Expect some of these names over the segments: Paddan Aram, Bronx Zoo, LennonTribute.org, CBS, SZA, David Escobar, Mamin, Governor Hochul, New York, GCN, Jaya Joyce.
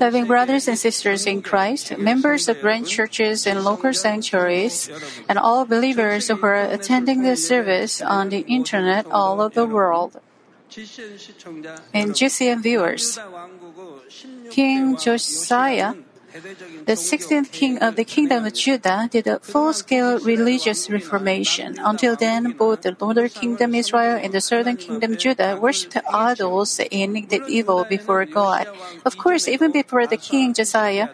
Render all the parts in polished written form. Loving brothers and sisters in Christ, members of branch churches and local sanctuaries, and all believers who are attending this service on the internet all over the world. And GCN viewers, King Josiah, the 16th king of the kingdom of Judah, did a full-scale religious reformation. Until then, both the northern kingdom Israel and the southern kingdom Judah worshipped idols and did evil before God. Of course, even before the king Josiah,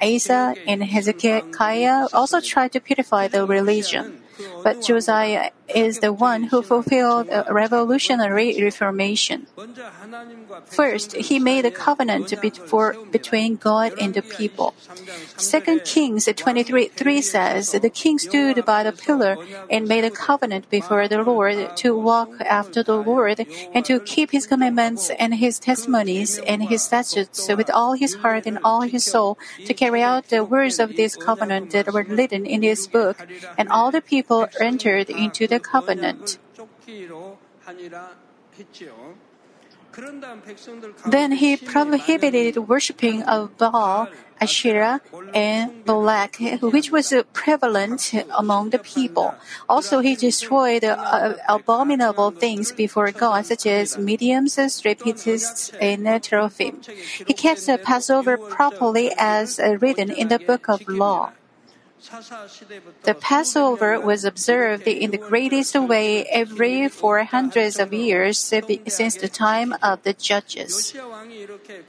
Asa and Hezekiah also tried to purify the religion. But Josiah is the one who fulfilled a revolutionary reformation. First, he made a covenant between God and the people. 2 Kings 23:3 says, "The king stood by the pillar and made a covenant before the Lord to walk after the Lord and to keep his commandments and his testimonies and his statutes with all his heart and all his soul, to carry out the words of this covenant that were written in this book, and all the people entered into the covenant." Then he prohibited worshipping of Baal, Asherah, and Molech, which was prevalent among the people. Also, he destroyed abominable things before God, such as mediums, striptease, and teraphim. He kept the Passover properly as written in the book of law. The Passover was observed in the greatest way every 400 of years since the time of the judges.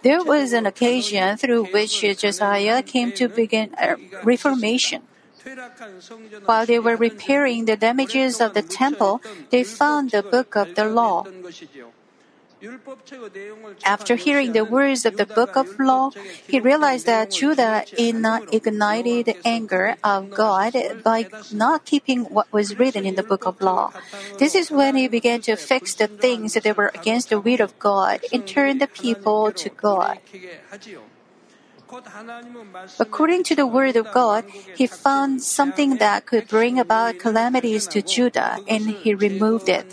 There was an occasion through which Josiah came to begin a reformation. While they were repairing the damages of the temple, they found the book of the law. After hearing the words of the book of law, he realized that Judah ignited the anger of God by not keeping what was written in the book of law. This is when he began to fix the things that were against the will of God and turn the people to God. According to the word of God, he found something that could bring about calamities to Judah, and he removed it.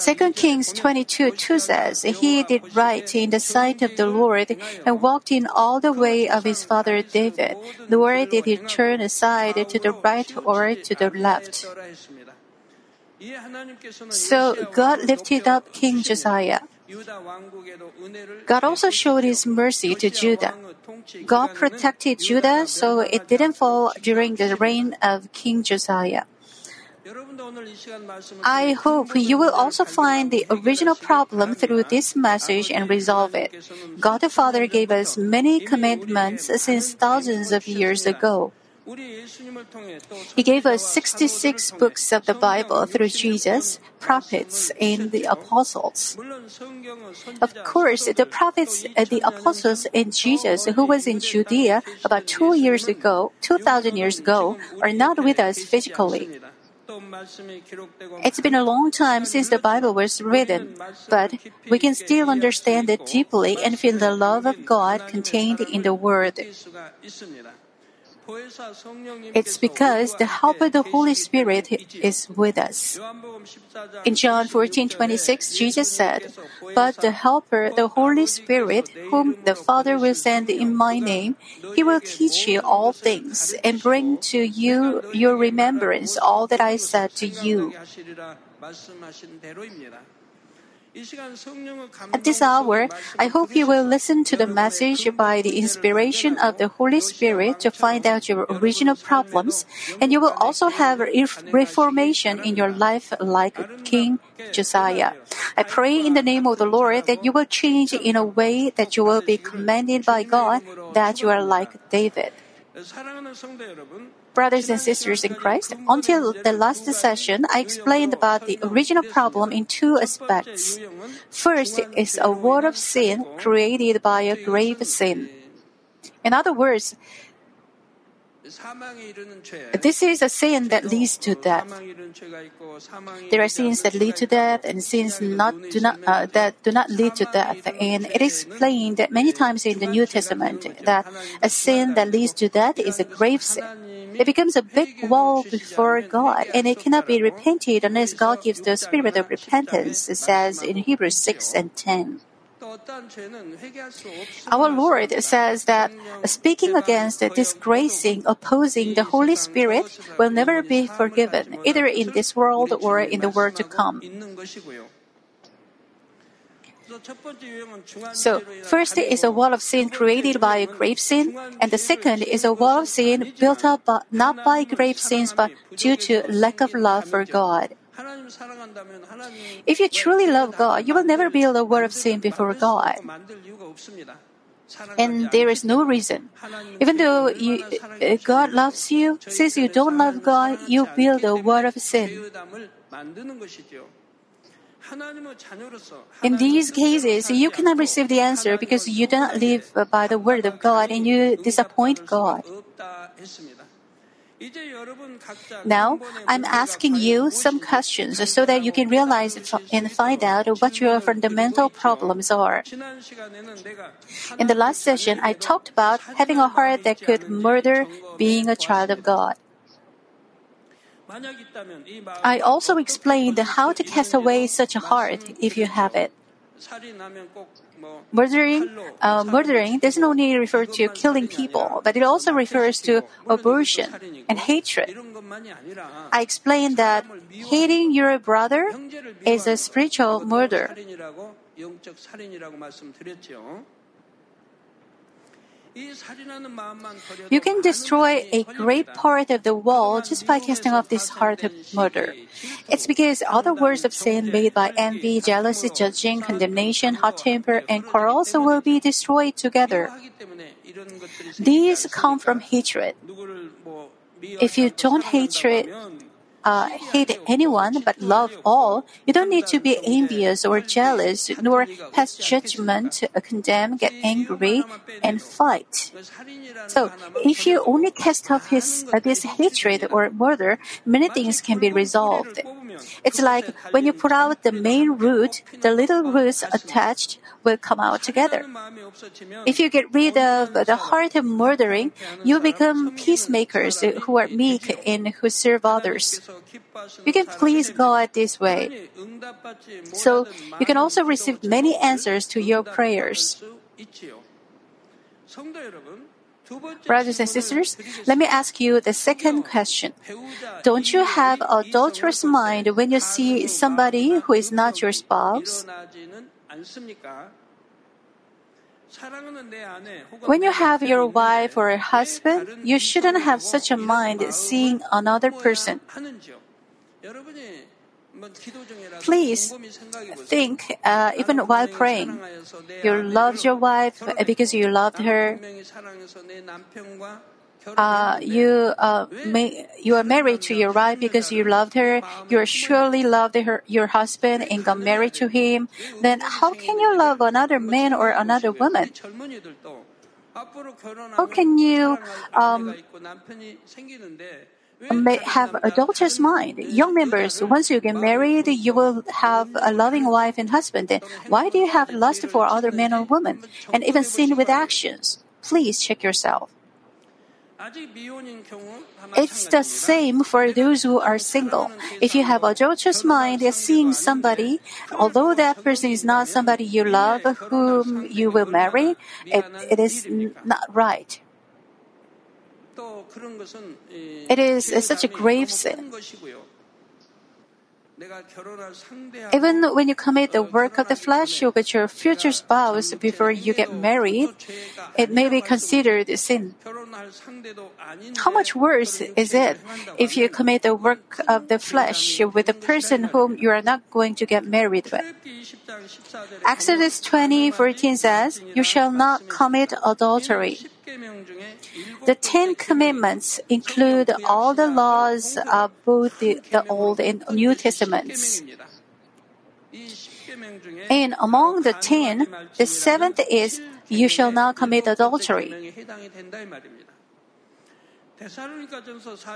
2 Kings 22:2 says, "He did right in the sight of the Lord and walked in all the way of his father David, nor did he turn aside to the right or to the left." So God lifted up King Josiah. God also showed His mercy to Judah. God protected Judah so it didn't fall during the reign of King Josiah. I hope you will also find the original problem through this message and resolve it. God the Father gave us many commandments since thousands of years ago. He gave us 66 books of the Bible through Jesus, prophets, and the apostles. Of course, the prophets, the apostles, and Jesus, who was in Judea about 2,000 years ago, are not with us physically. It's been a long time since the Bible was written, but we can still understand it deeply and feel the love of God contained in the Word. It's because the help of the Holy Spirit is with us. In John 14:26, Jesus said, "But the Helper, the Holy Spirit, whom the Father will send in my name, he will teach you all things and bring to you your remembrance all that I said to you." At this hour, I hope you will listen to the message by the inspiration of the Holy Spirit to find out your original problems, and you will also have reformation in your life like King Josiah. I pray in the name of the Lord that you will change in a way that you will be commended by God, that you are like David. Brothers and sisters in Christ, until the last session, I explained about the original problem in two aspects. First is a world of sin created by a grave sin. In other words, this is a sin that leads to death. There are sins that lead to death and sins that do not lead to death. And it is explained many times in the New Testament that a sin that leads to death is a grave sin. It becomes a big wall before God, and it cannot be repented unless God gives the spirit of repentance, it says in Hebrews 6 and 10. Our Lord says that speaking against, disgracing, opposing the Holy Spirit will never be forgiven, either in this world or in the world to come. So, first is a wall of sin created by grave sin, and the second is a wall of sin built up not by grave sins but due to lack of love for God. If you truly love God, you will never build a wall of sin before God. And there is no reason. Even though God loves you, since you don't love God, you build a wall of sin. In these cases, you cannot receive the answer because you do not live by the word of God and you disappoint God. Now, I'm asking you some questions so that you can realize and find out what your fundamental problems are. In the last session, I talked about having a heart that could murder being a child of God. I also explained how to cast away such a heart if you have it. Murdering doesn't only refer to killing people, but it also refers to aversion and hatred. I explained that hating your brother is a spiritual murder. You can destroy a great part of the wall just by casting off this heart of murder. It's because other words of sin made by envy, jealousy, judging, condemnation, hot temper, and quarrels will be destroyed together. These come from hatred. If you don't hate anyone but love all, you don't need to be envious or jealous, nor pass judgment, condemn, get angry, and fight. So, if you only cast off this hatred or murder, many things can be resolved. It's like when you put out the main root, the little roots attached will come out together. If you get rid of the heart of murdering, you become peacemakers who are meek and who serve others. You can please God this way. So you can also receive many answers to your prayers. Brothers and sisters, let me ask you the second question. Don't you have an adulterous mind when you see somebody who is not your spouse? When you have your wife or a husband, you shouldn't have such a mind seeing another person. Please think even while praying. You loved your wife because you loved her. You are married to your wife because you loved her. You surely loved your husband and got married to him. Then how can you love another man or another woman? How can you may have adulterous mind? Young members, once you get married, you will have a loving wife and husband. Then why do you have lust for other men or women, and even sin with actions? Please check yourself. It's the same for those who are single. If you have adulterous mind at seeing somebody, although that person is not somebody you love, whom you will marry, it is not right. It is such a grave sin. Even when you commit the work of the flesh with your future spouse before you get married, it may be considered sin. How much worse is it if you commit the work of the flesh with a person whom you are not going to get married with? Exodus 20:14 says, "You shall not commit adultery." The 10 commandments include all the laws of both the Old and New Testaments. And among the 10, the 7th is, "You shall not commit adultery."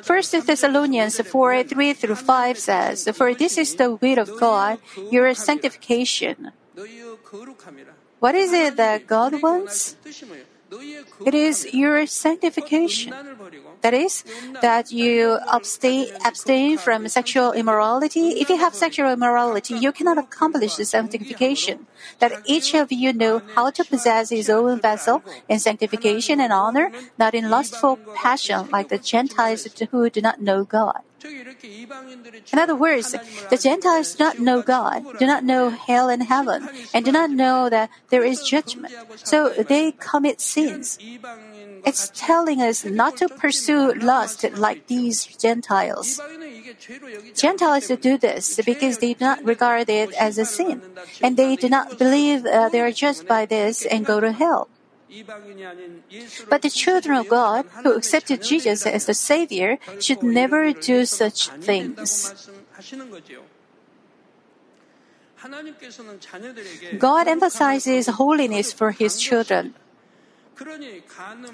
1 Thessalonians 4:3-5 says, "For this is the will of God, your sanctification." What is it that God wants? It is your sanctification. That is, that you abstain from sexual immorality. If you have sexual immorality, you cannot accomplish the sanctification. That each of you know how to possess his own vessel in sanctification and honor, not in lustful passion like the Gentiles who do not know God. In other words, the Gentiles do not know God, do not know hell and heaven, and do not know that there is judgment. So they commit sins. It's telling us not to pursue lust like these Gentiles. Gentiles do this because they do not regard it as a sin, and they do not believe they are judged by this and go to hell. But the children of God who accepted Jesus as the Savior should never do such things. God emphasizes holiness for His children.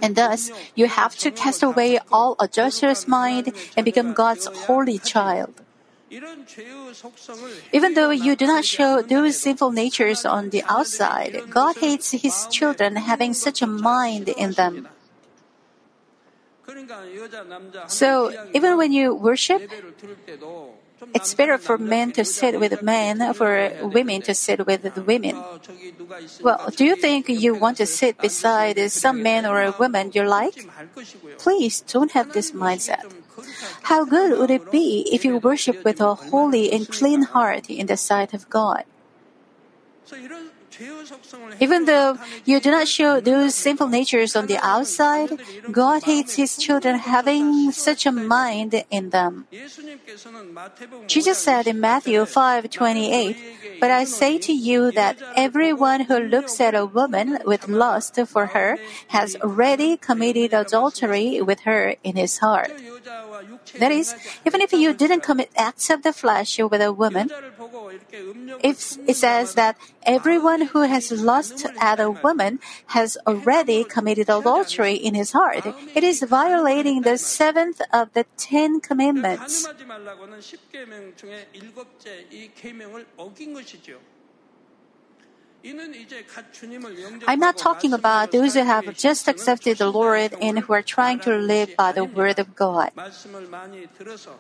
And thus, you have to cast away all adulterous mind and become God's holy child. Even though you do not show those sinful natures on the outside, God hates His children having such a mind in them. So, even when you worship, it's better for men to sit with men, for women to sit with women. Well, do you think you want to sit beside some man or a woman you like? Please don't have this mindset. How good would it be if you worship with a holy and clean heart in the sight of God? Even though you do not show those sinful natures on the outside, God hates His children having such a mind in them. Jesus said in Matthew 5:28, "But I say to you that everyone who looks at a woman with lust for her has already committed adultery with her in his heart." That is, even if you didn't commit acts of the flesh with a woman, if it says that everyone who has lust at a woman has already committed adultery in his heart, it is violating the 7th of the 10 commandments. I'm not talking about those who have just accepted the Lord and who are trying to live by the Word of God.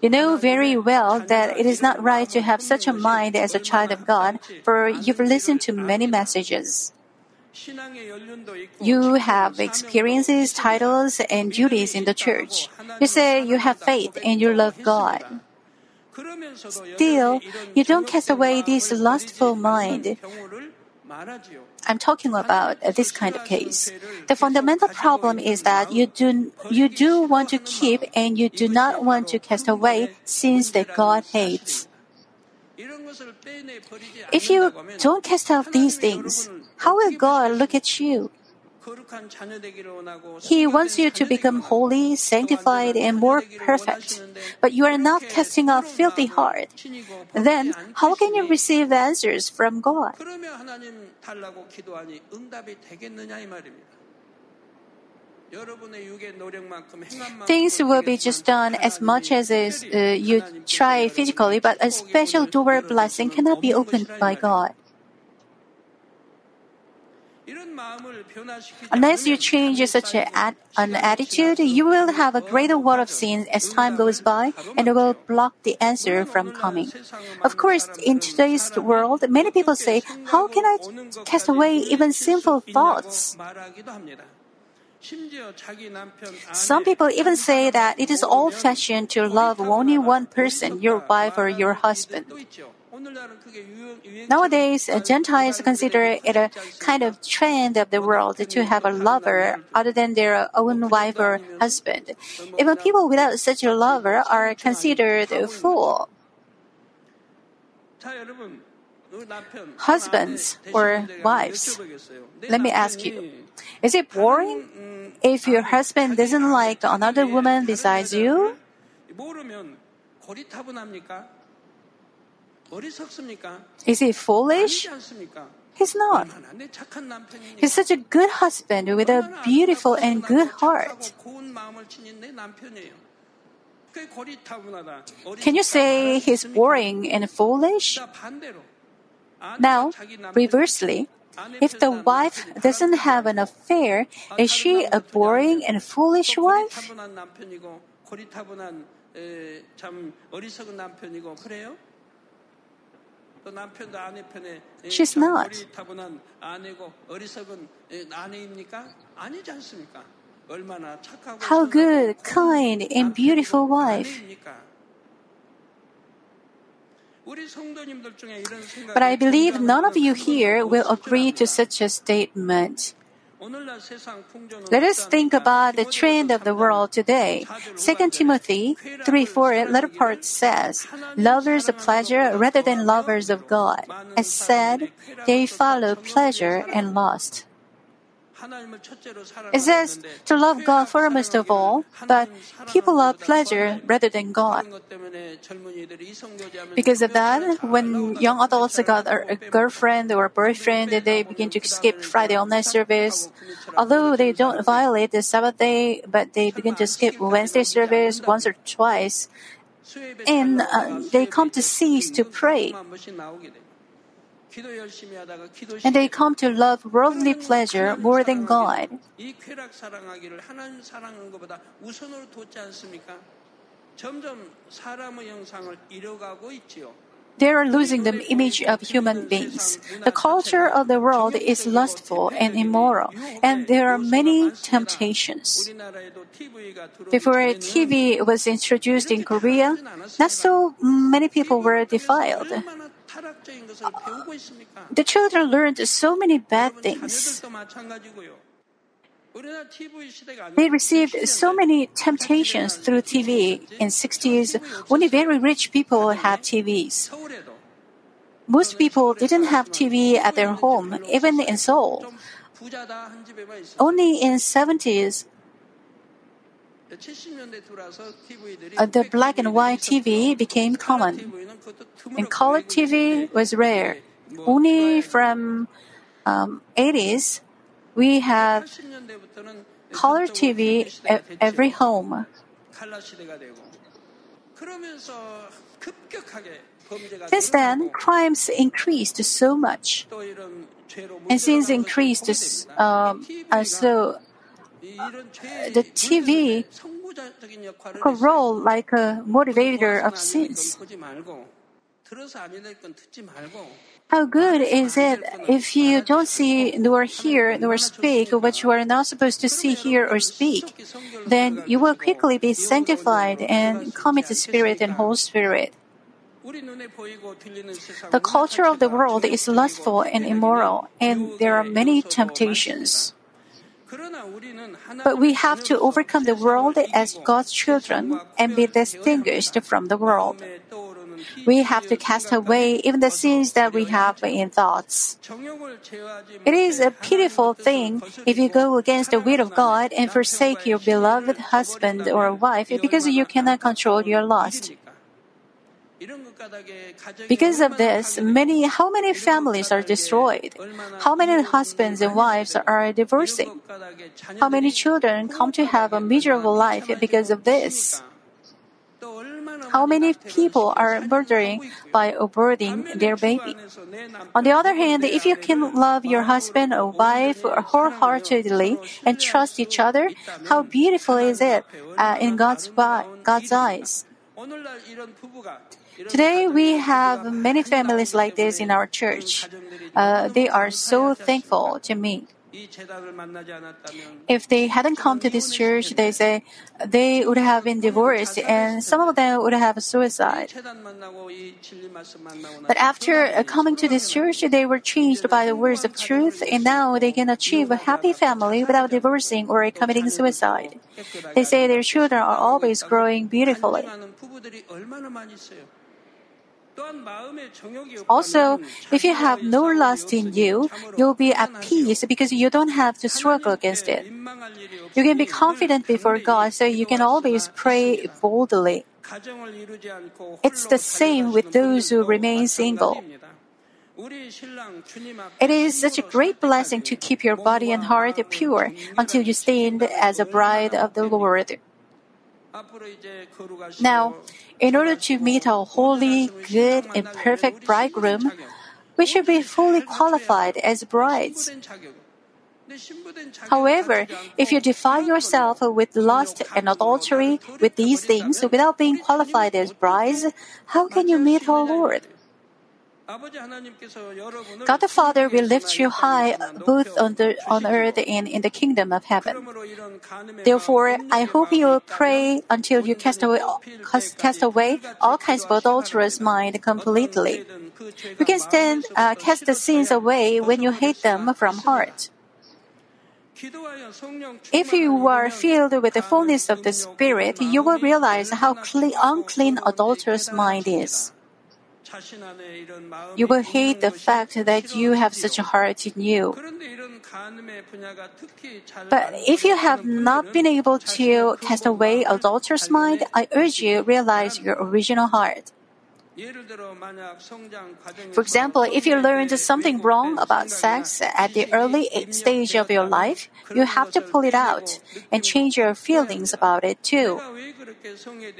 You know very well that it is not right to have such a mind as a child of God, for you've listened to many messages. You have experiences, titles, and duties in the church. You say you have faith and you love God. Still, you don't cast away this lustful mind. I'm talking about this kind of case. The fundamental problem is that you do want to keep and you do not want to cast away sins that God hates. If you don't cast out these things, how will God look at you? He wants you to become holy, sanctified, and more perfect. But you are not casting a filthy heart. Then, how can you receive answers from God? Things will be just done as much as you try physically, but a special door blessing cannot be opened by God. Unless you change such an attitude, you will have a greater wall of sin as time goes by, and it will block the answer from coming. Of course, in today's world, many people say, "How can I cast away even sinful thoughts?" Some people even say that it is old-fashioned to love only one person, your wife or your husband. Nowadays, Gentiles consider it a kind of trend of the world to have a lover other than their own wife or husband. Even people without such a lover are considered a fool. Husbands or wives, let me ask you, is it boring if your husband doesn't like another woman besides you? Is he foolish? He's not. He's such a good husband with a beautiful and good heart. Can you say he's boring and foolish? Now, reversely, If the wife doesn't have an affair, is she a boring and foolish wife? She's not. How good, kind, and beautiful wife. But I believe none of you here will agree to such a statement. Let us think about the trend of the world today. 2 Timothy 3:4 latter part says, "Lovers of pleasure rather than lovers of God." As said, they follow pleasure and lust. It says to love God foremost of all, but people love pleasure rather than God. Because of that, when young adults got a girlfriend or a boyfriend, they begin to skip Friday online service. Although they don't violate the Sabbath day, but they begin to skip Wednesday service once or twice, and they come to cease to pray. And they come to love worldly pleasure more than God. They are losing the image of human beings. The culture of the world is lustful and immoral, and there are many temptations. Before TV was introduced in Korea, not so many people were defiled. The children learned so many bad things. They received so many temptations through TV. In the 60s, only very rich people had TVs. Most people didn't have TV at their home, even in Seoul. Only in the 70s, the black and white TV became common, and color TV was rare. Only from 80s, we had color TV at every home. Since then, crimes increased so much, and sins increased so. The TV took a role like a motivator of sins. How good is it if you don't see nor hear nor speak what you are not supposed to see, hear, or speak? Then you will quickly be sanctified and come into Spirit and Holy Spirit. The culture of the world is lustful and immoral, and there are many temptations. But we have to overcome the world as God's children and be distinguished from the world. We have to cast away even the sins that we have in thoughts. It is a pitiful thing if you go against the will of God and forsake your beloved husband or wife because you cannot control your lust. Because of this, how many families are destroyed? How many husbands and wives are divorcing? How many children come to have a miserable life because of this? How many people are murdering by aborting their baby? On the other hand, if you can love your husband or wife wholeheartedly and trust each other, how beautiful is it in God's eyes? Today, we have many families like this in our church. They are so thankful to me. If they hadn't come to this church, they say they would have been divorced, and some of them would have suicide. But after coming to this church, they were changed by the words of truth, and now they can achieve a happy family without divorcing or committing suicide. They say their children are always growing beautifully. Also, if you have no lust in you, you'll be at peace because you don't have to struggle against it. You can be confident before God, so you can always pray boldly. It's the same with those who remain single. It is such a great blessing to keep your body and heart pure until you stand as a bride of the Lord. Now, in order to meet our holy, good, and perfect bridegroom, we should be fully qualified as brides. However, if you defile yourself with lust and adultery with these things without being qualified as brides, how can you meet our Lord? God the Father will lift you high both on earth and in the kingdom of heaven. Therefore, I hope you will pray until you cast away all kinds of adulterous mind completely. You can cast the sins away when you hate them from heart. If you are filled with the fullness of the Spirit, you will realize how unclean adulterous mind is. You will hate the fact that you have such a heart in you. But if you have not been able to cast away adulterous mind, I urge you realize your original heart. For example, if you learned something wrong about sex at the early stage of your life, you have to pull it out and change your feelings about it too.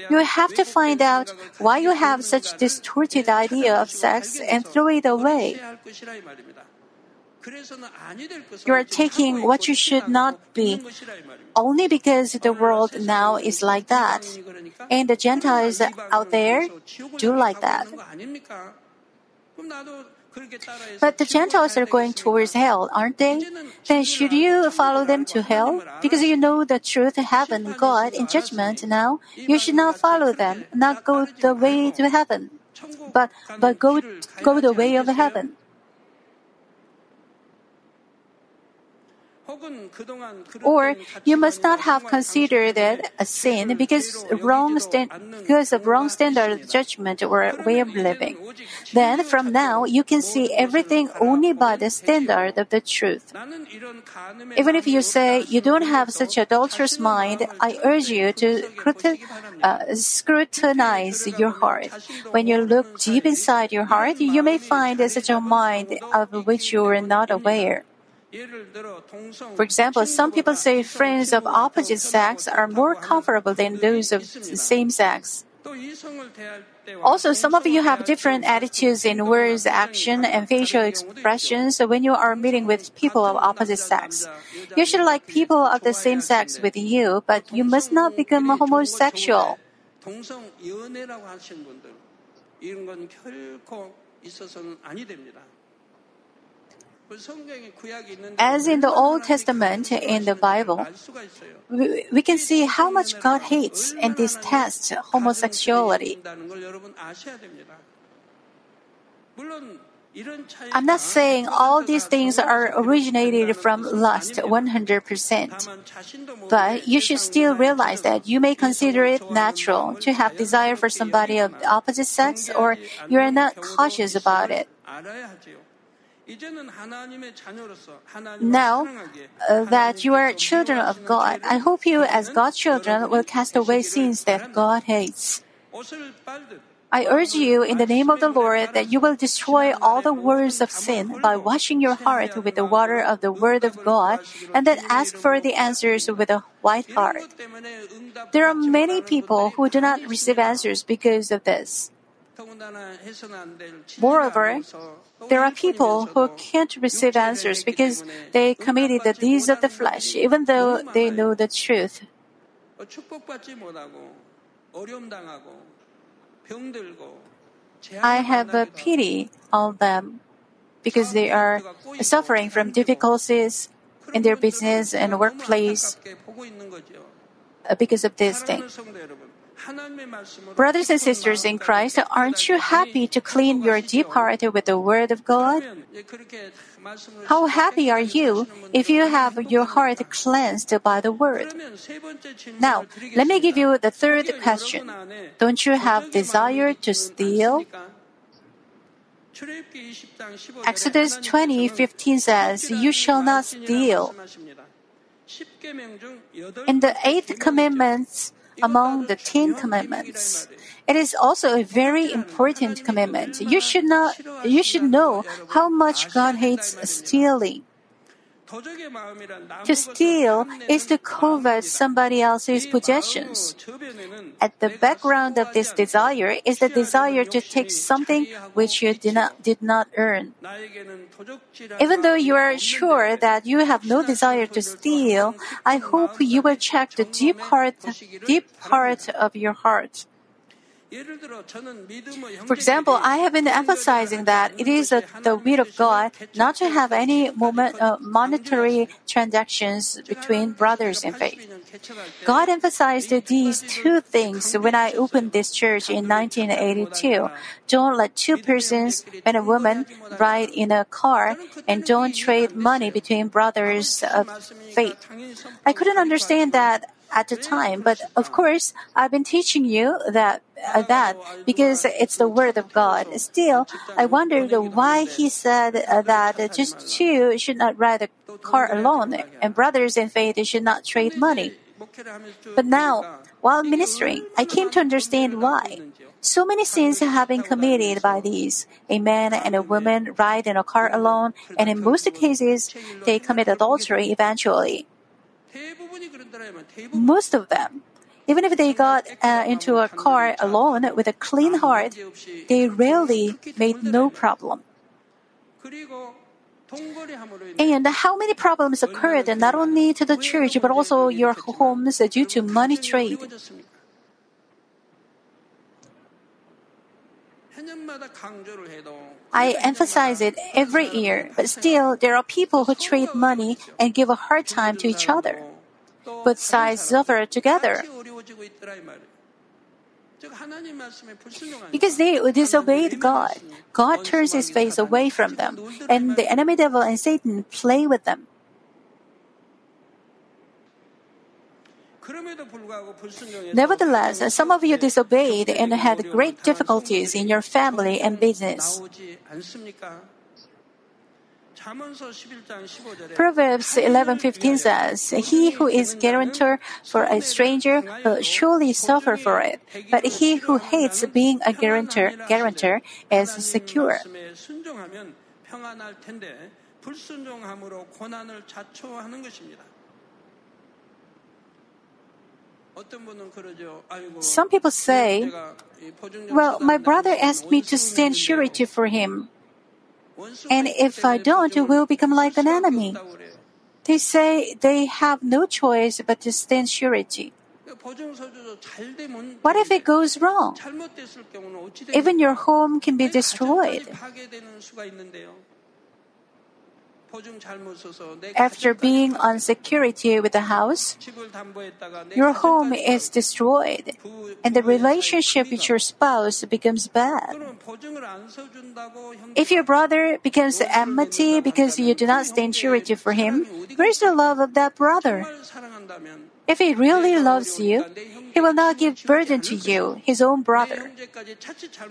You have to find out why you have such distorted idea of sex and throw it away. You are taking what you should not be, only because the world now is like that, and the Gentiles out there do like that. But the Gentiles are going towards hell, aren't they? Then should you follow them to hell? Because you know the truth, heaven, God, in judgment now, you should not follow them, not go the way to heaven, but go the way of heaven. Or you must not have considered it a sin because of wrong standard of judgment or way of living. Then from now you can see everything only by the standard of the truth. Even if you say you don't have such adulterous mind, I urge you to scrutinize your heart. When you look deep inside your heart, you may find such a mind of which you are not aware. For example, some people say friends of opposite sex are more comfortable than those of the same sex. Also, some of you have different attitudes in words, action, and facial expressions when you are meeting with people of opposite sex. You should like people of the same sex with you, but you must not become homosexual. As in the Old Testament in the Bible, we can see how much God hates and detests homosexuality. I'm not saying all these things are originated from lust 100%, but you should still realize that you may consider it natural to have desire for somebody of the opposite sex, or you are not cautious about it. Now that you are children of God, I hope you, as God's children, will cast away sins that God hates. I urge you in the name of the Lord that you will destroy all the words of sin by washing your heart with the water of the Word of God, and then ask for the answers with a white heart. There are many people who do not receive answers because of this. Moreover, there are people who can't receive answers because they committed the deeds of the flesh, even though they know the truth. I have pity on them because they are suffering from difficulties in their business and workplace because of this thing. Brothers and sisters in Christ, aren't you happy to clean your deep heart with the Word of God? How happy are you if you have your heart cleansed by the Word? Now, let me give you the third question. Don't you have desire to steal? Exodus 20:15 says, "You shall not steal." In the 8th commandments, among the 10 commandments, it is also a very important commandment. You should know how much God hates stealing. To steal is to covet somebody else's possessions. At the background of this desire is the desire to take something which you did not earn. Even though you are sure that you have no desire to steal, I hope you will check the deep part of your heart. For example, I have been emphasizing that it is the will of God not to have any monetary transactions between brothers in faith. God emphasized these two things when I opened this church in 1982. Don't let two persons, man and woman, ride in a car, and don't trade money between brothers of faith. I couldn't understand that at the time, but of course, I've been teaching you that because it's the word of God. Still, I wondered why he said that just two should not ride a car alone, and brothers in faith should not trade money. But now, while ministering, I came to understand why. So many sins have been committed by these. A man and a woman ride in a car alone, and in most cases, they commit adultery eventually. Most of them, even if they got into a car alone with a clean heart, they rarely made no problem. And how many problems occurred not only to the church but also your homes due to money trade? I emphasize it every year, but still there are people who trade money and give a hard time to each other. Both sides suffer together because they disobeyed God. God turns His face away from them, and the enemy devil and Satan play with them. Nevertheless, some of you disobeyed and had great difficulties in your family and business. Proverbs 11:15 says, "He who is guarantor for a stranger will surely suffer for it, but he who hates being a guarantor is secure." Some people say, "Well, my brother asked me to stand surety for him, and if I don't, it will become like an enemy." They say they have no choice but to stand surety. What if it goes wrong? Even your home can be destroyed. After being on security with the house, your home is destroyed, and the relationship with your spouse becomes bad. If your brother becomes enmity because you do not stand surety for him, where is the love of that brother? If he really loves you, he will not give burden to you, his own brother.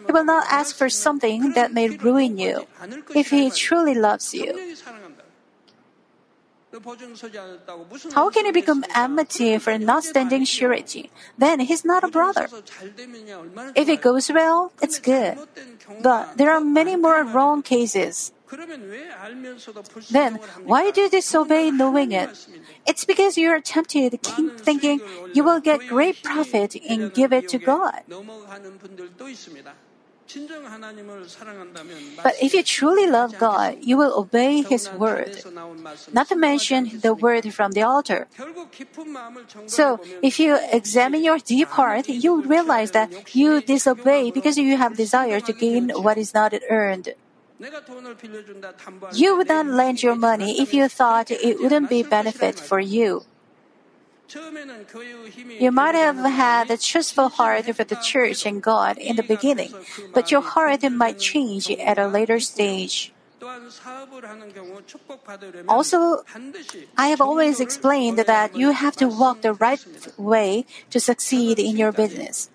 He will not ask for something that may ruin you, if he truly loves you. How can he become enmity for not standing surety? Then he's not a brother. If it goes well, it's good. But there are many more wrong cases. Then, why do you disobey knowing it? It's because you are tempted, thinking you will get great profit and give it to God. But if you truly love God, you will obey His word, not to mention the word from the altar. So, if you examine your deep heart, you will realize that you disobey because you have desire to gain what is not earned. You would not lend your money if you thought it wouldn't be benefit for you. You might have had a trustful heart for the church and God in the beginning, but your heart might change at a later stage. Also, I have always explained that you have to walk the right way to succeed in your business.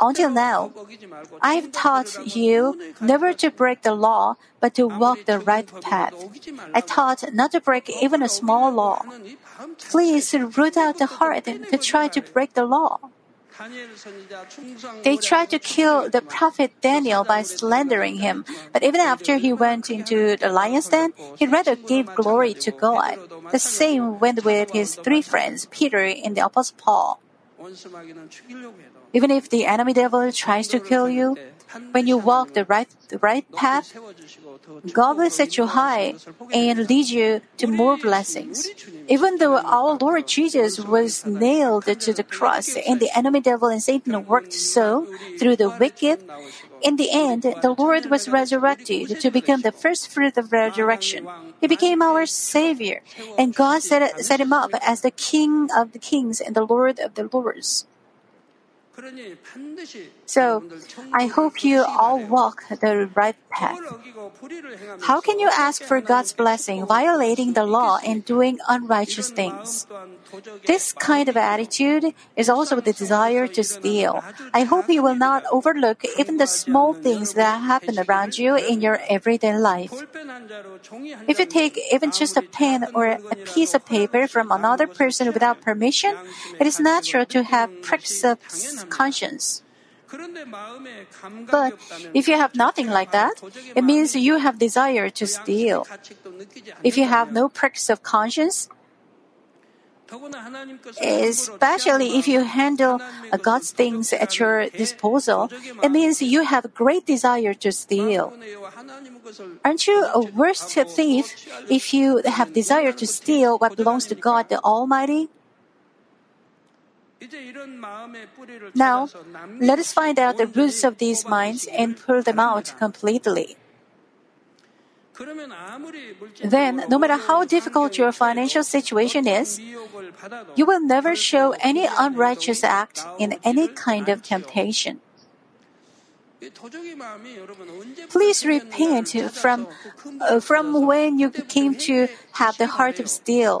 Until now, I have taught you never to break the law, but to walk the right path. I taught not to break even a small law. Please root out the heart to try to break the law. They tried to kill the prophet Daniel by slandering him, but even after he went into the lion's den, he rather gave glory to God. The same went with his three friends, Peter and the Apostle Paul. Even if the enemy devil tries to kill you, when you walk the right path, God will set you high and lead you to more blessings. Even though our Lord Jesus was nailed to the cross and the enemy devil and Satan worked so through the wicked, in the end, the Lord was resurrected to become the first fruit of resurrection. He became our Savior, and God set him up as the King of the kings and the Lord of the lords. So, I hope you all walk the right path. How can you ask for God's blessing, violating the law and doing unrighteous things? This kind of attitude is also the desire to steal. I hope you will not overlook even the small things that happen around you in your everyday life. If you take even just a pen or a piece of paper from another person without permission, it is natural to have pricks of conscience. But if you have nothing like that, it means you have desire to steal. If you have no pricks of conscience, especially if you handle God's things at your disposal, it means you have great desire to steal. Aren't you a worse thief if you have desire to steal what belongs to God the Almighty? Now, let us find out the roots of these minds and pull them out completely. Then, no matter how difficult your financial situation is, you will never show any unrighteous act in any kind of temptation. Please repent from when you came to have the heart of stealing.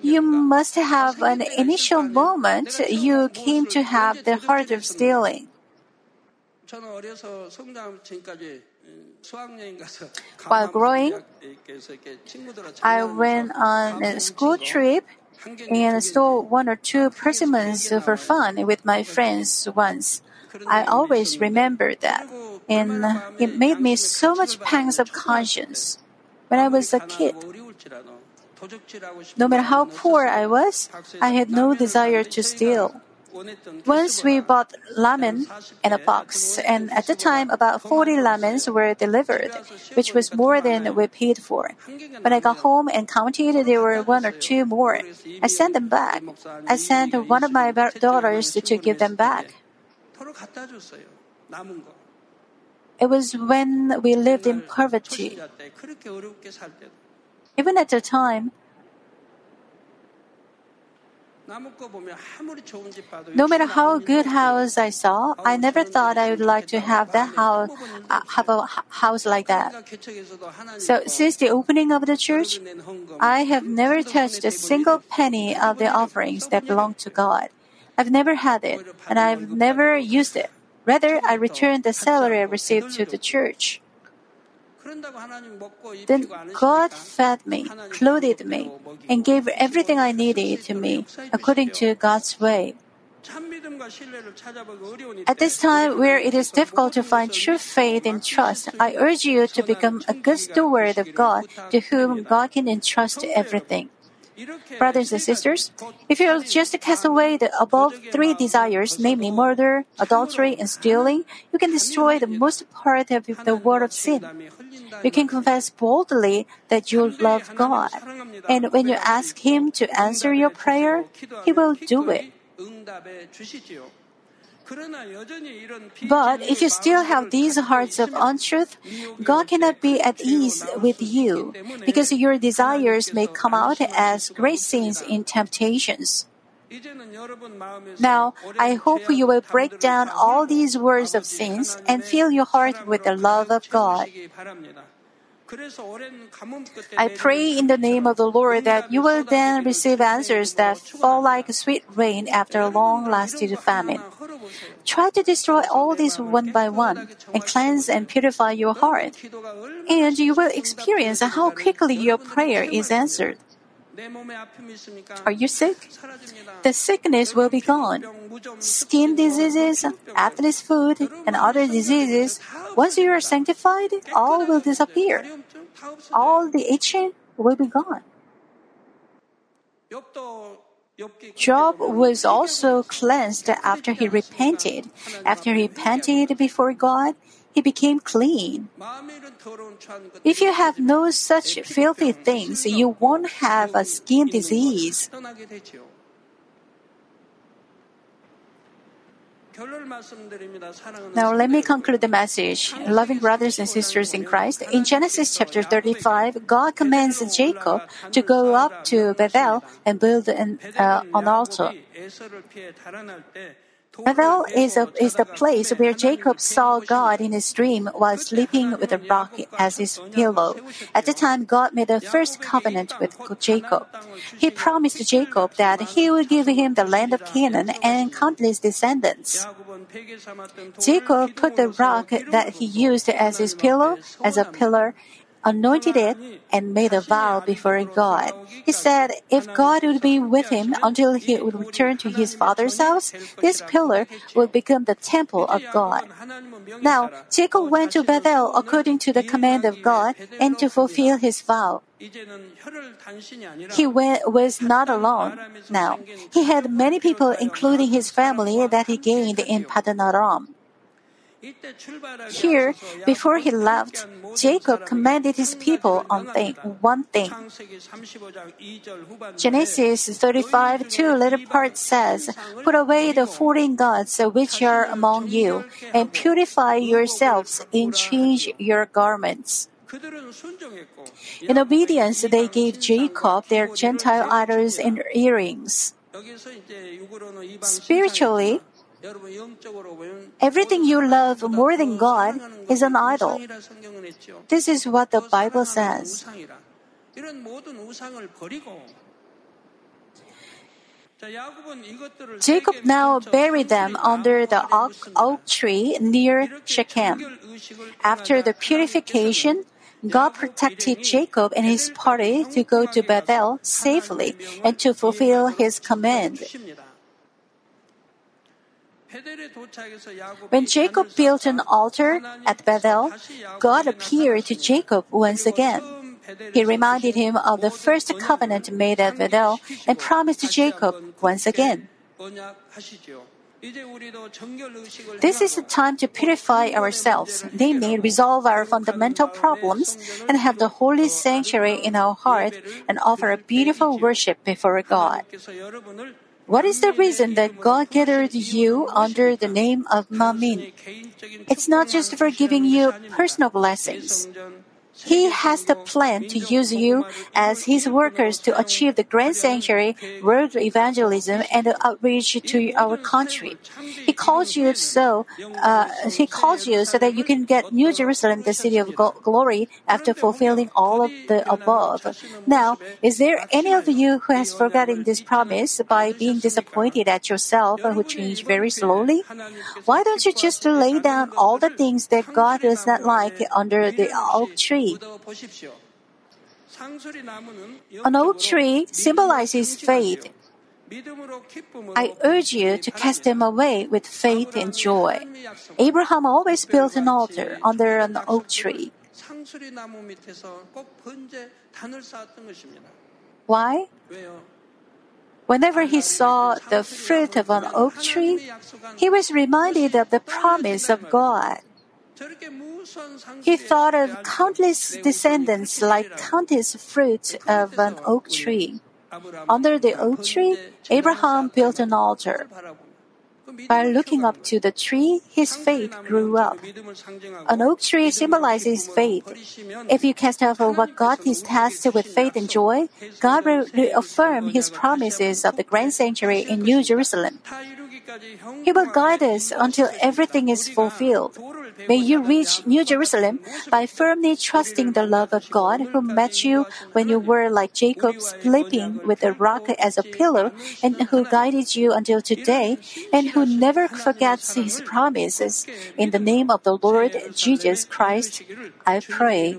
You must have an initial moment you came to have the heart of stealing. While growing, I went on a school trip and stole one or two persimmons for fun with my friends once. I always remember that, and it made me so much pangs of conscience. When I was a kid, no matter how poor I was, I had no desire to steal. Once we bought ramen in a box, and at the time about 40 ramens were delivered, which was more than we paid for. When I got home and counted, there were one or two more. I sent them back. I sent one of my daughters to give them back. It was when we lived in poverty. Even at the time, no matter how good house I saw, I never thought I would like to have that house, have a house like that. So since the opening of the church, I have never touched a single penny of the offerings that belong to God. I've never had it, and I've never used it. Rather, I returned the salary I received to the church. Then God fed me, clothed me, and gave everything I needed to me according to God's way. At this time where it is difficult to find true faith and trust, I urge you to become a good steward of God to whom God can entrust everything. Brothers and sisters, if you just cast away the above three desires, namely murder, adultery, and stealing, you can destroy the most part of the world of sin. You can confess boldly that you love God, and when you ask Him to answer your prayer, He will do it. But if you still have these hearts of untruth, God cannot be at ease with you, because your desires may come out as great sins in temptations. Now, I hope you will break down all these words of sins and fill your heart with the love of God. I pray in the name of the Lord that you will then receive answers that fall like sweet rain after a long-lasting famine. Try to destroy all these one by one and cleanse and purify your heart, and you will experience how quickly your prayer is answered. Are you sick? The sickness will be gone. Skin diseases, athlete's foot, and other diseases, once you are sanctified, all will disappear. All the itching will be gone. Job was also cleansed after he repented. After he repented before God, he became clean. If you have no such filthy things, you won't have a skin disease. Now let me conclude the message. Loving brothers and sisters in Christ, in Genesis chapter 35, God commands Jacob to go up to Bethel and build an altar. Bethel is the place where Jacob saw God in his dream while sleeping with a rock as his pillow. At the time, God made a first covenant with Jacob. He promised Jacob that he would give him the land of Canaan and countless descendants. Jacob put the rock that he used as his pillow as a pillar, anointed it, and made a vow before God. He said if God would be with him until he would return to his father's house, this pillar would become the temple of God. Now, Jacob went to Bethel according to the command of God and to fulfill his vow. He was not alone now. He had many people, including his family, that he gained in Paddan Aram. Here, before he left, Jacob commanded his people on one thing. Genesis 35:2 little part says, "Put away the foreign gods which are among you, and purify yourselves and change your garments." In obedience, they gave Jacob their Gentile idols and earrings. Spiritually, everything you love more than God is an idol. This is what the Bible says. Jacob now buried them under the oak tree near Shechem. After the purification, God protected Jacob and his party to go to Bethel safely and to fulfill his command. When Jacob built an altar at Bethel, God appeared to Jacob once again. He reminded him of the first covenant made at Bethel and promised to Jacob once again. This is the time to purify ourselves, namely resolve our fundamental problems and have the holy sanctuary in our heart and offer a beautiful worship before God. What is the reason that God gathered you under the name of Mamin? It's not just for giving you personal blessings. He has the plan to use you as His workers to achieve the grand sanctuary, world evangelism, and the outreach to our country. He calls you so that you can get New Jerusalem, the city of glory, after fulfilling all of the above. Now, is there any of you who has forgotten this promise by being disappointed at yourself who change very slowly? Why don't you just lay down all the things that God does not like under the oak tree? An oak tree symbolizes faith. I urge you to cast them away with faith and joy. Abraham always built an altar under an oak tree. Why? Whenever he saw the fruit of an oak tree, he was reminded of the promise of God. He thought of countless descendants like countless fruits of an oak tree. Under the oak tree, Abraham built an altar. By looking up to the tree, his faith grew up. An oak tree symbolizes faith. If you cast off what God is tasked with faith and joy, God will reaffirm His promises of the grand sanctuary in New Jerusalem. He will guide us until everything is fulfilled. May you reach New Jerusalem by firmly trusting the love of God who met you when you were like Jacob sleeping with a rock as a pillow and who guided you until today and who never forgets His promises. In the name of the Lord Jesus Christ, I pray.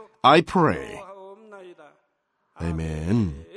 I pray. Amen.